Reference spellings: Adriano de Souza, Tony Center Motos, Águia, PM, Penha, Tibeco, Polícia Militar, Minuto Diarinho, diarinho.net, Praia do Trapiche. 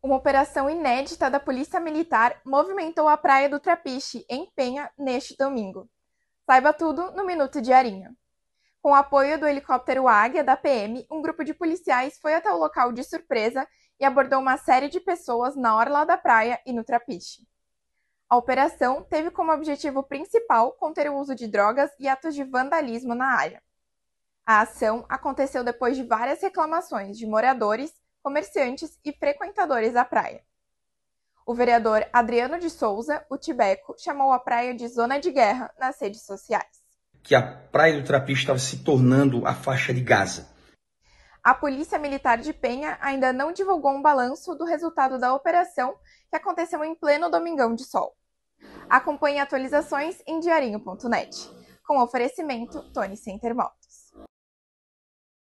Uma operação inédita da Polícia Militar movimentou a Praia do Trapiche, em Penha, neste domingo. Saiba tudo no Minuto Diarinho. Com o apoio do helicóptero Águia da PM, um grupo de policiais foi até o local de surpresa e abordou uma série de pessoas na orla da praia e no Trapiche. A operação teve como objetivo principal conter o uso de drogas e atos de vandalismo na área. A ação aconteceu depois de várias reclamações de moradores, comerciantes e frequentadores da praia. O vereador Adriano de Souza, o Tibeco, chamou a praia de zona de guerra nas redes sociais. Que a Praia do Trapiche estava se tornando a faixa de Gaza. A Polícia Militar de Penha ainda não divulgou um balanço do resultado da operação que aconteceu em pleno domingão de sol. Acompanhe atualizações em diarinho.net. Com oferecimento, Tony Center Motos.